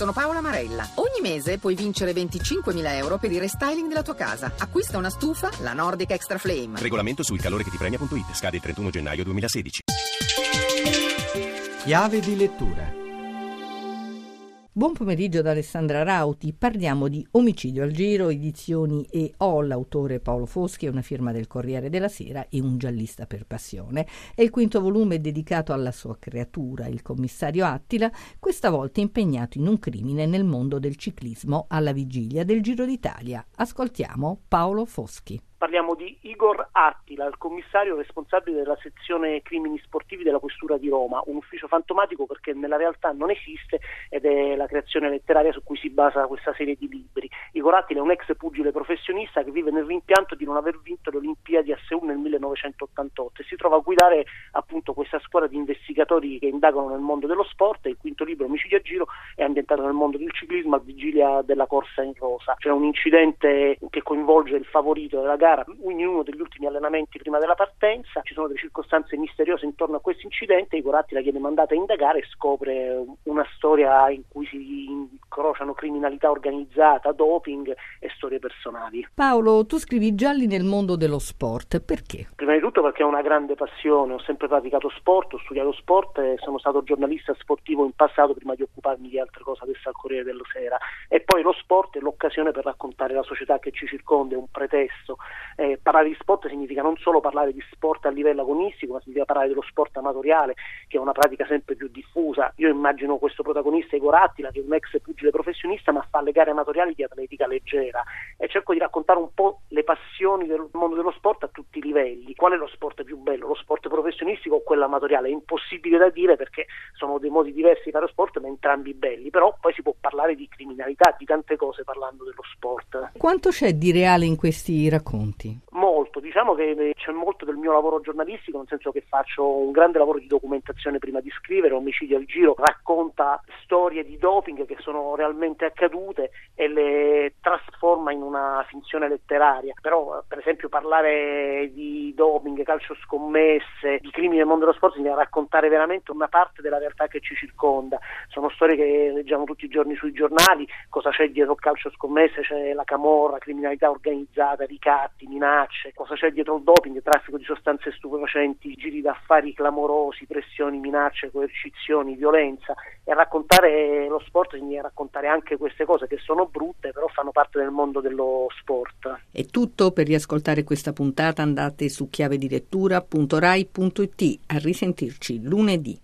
Sono Paola Marella. Ogni mese puoi vincere 25.000 euro per il restyling della tua casa. Acquista una stufa, la Nordic Extra Flame. Regolamento sul calore che ti premia.it. Scade il 31 gennaio 2016. Chiave di lettura. Buon pomeriggio da Alessandra Rauti. Parliamo di Omicidio al Giro, edizioni E/O, l'autore Paolo Foschi, è una firma del Corriere della Sera e un giallista per passione. È il quinto volume dedicato alla sua creatura, il commissario Attila, questa volta impegnato in un crimine nel mondo del ciclismo alla vigilia del Giro d'Italia. Ascoltiamo Paolo Foschi. Parliamo di Igor Attila, il commissario responsabile della sezione crimini sportivi della Questura di Roma, un ufficio fantomatico perché nella realtà non esiste ed è la creazione letteraria su cui si basa questa serie di libri. Igor Attila è un ex pugile professionista che vive nel rimpianto di non aver vinto le Olimpiadi a Seul nel 1988 e si trova a guidare appunto questa squadra di investigatori che indagano nel mondo dello sport. E il quinto libro, Omicidio a Giro, è ambientato nel mondo del ciclismo alla vigilia della corsa in rosa. C'è un incidente che coinvolge il favorito della gara in uno degli ultimi allenamenti prima della partenza. Ci sono delle circostanze misteriose intorno a questo incidente. Igor Attila viene mandato a indagare e scopre una storia in cui si incrociano criminalità organizzata, doping e storie personali. Paolo, tu scrivi gialli nel mondo dello sport, perché? Prima di tutto perché è una grande passione, ho sempre praticato sport, ho studiato sport e sono stato giornalista sportivo in passato prima di occuparmi di altre cose adesso al Corriere della Sera. E poi lo sport è l'occasione per raccontare la società che ci circonda, è un pretesto. Parlare di sport significa non solo parlare di sport a livello agonistico, ma significa parlare dello sport amatoriale, che è una pratica sempre più diffusa. Io immagino questo protagonista Igor Attila, che è un ex pugile professionista ma fa le gare amatoriali di atletica leggera, e cerco di raccontare un po' le passioni del mondo dello sport a tutti i livelli. Qual è lo sport più bello, lo sport professionistico o quello amatoriale? È impossibile da dire perché sono dei modi diversi di fare sport, ma entrambi belli. Però poi si può parlare di criminalità, di tante cose parlando dello sport. Quanto c'è di reale in questi racconti? Molto, diciamo che c'è molto del mio lavoro giornalistico, nel senso che faccio un grande lavoro di documentazione prima di scrivere. Omicidio al Giro racconta storie di doping che sono realmente accadute e le trasforma in una finzione letteraria. Però per esempio parlare di doping, calcio scommesse, di crimini nel mondo dello sport significa raccontare veramente una parte della realtà che ci circonda. Sono storie che leggiamo tutti i giorni sui giornali, cosa c'è dietro il calcio scommesse, c'è la camorra, criminalità organizzata, ricatti, minacce, cosa c'è dietro il doping, traffico di sostanze stupefacenti, giri d'affari clamorosi, pressioni, minacce, coercizioni, violenza. E raccontare lo sport significa raccontare anche queste cose che sono brutte, però fanno parte del mondo dello sport. È tutto. Per riascoltare questa puntata andate su chiavedirettura.rai.it. A risentirci lunedì.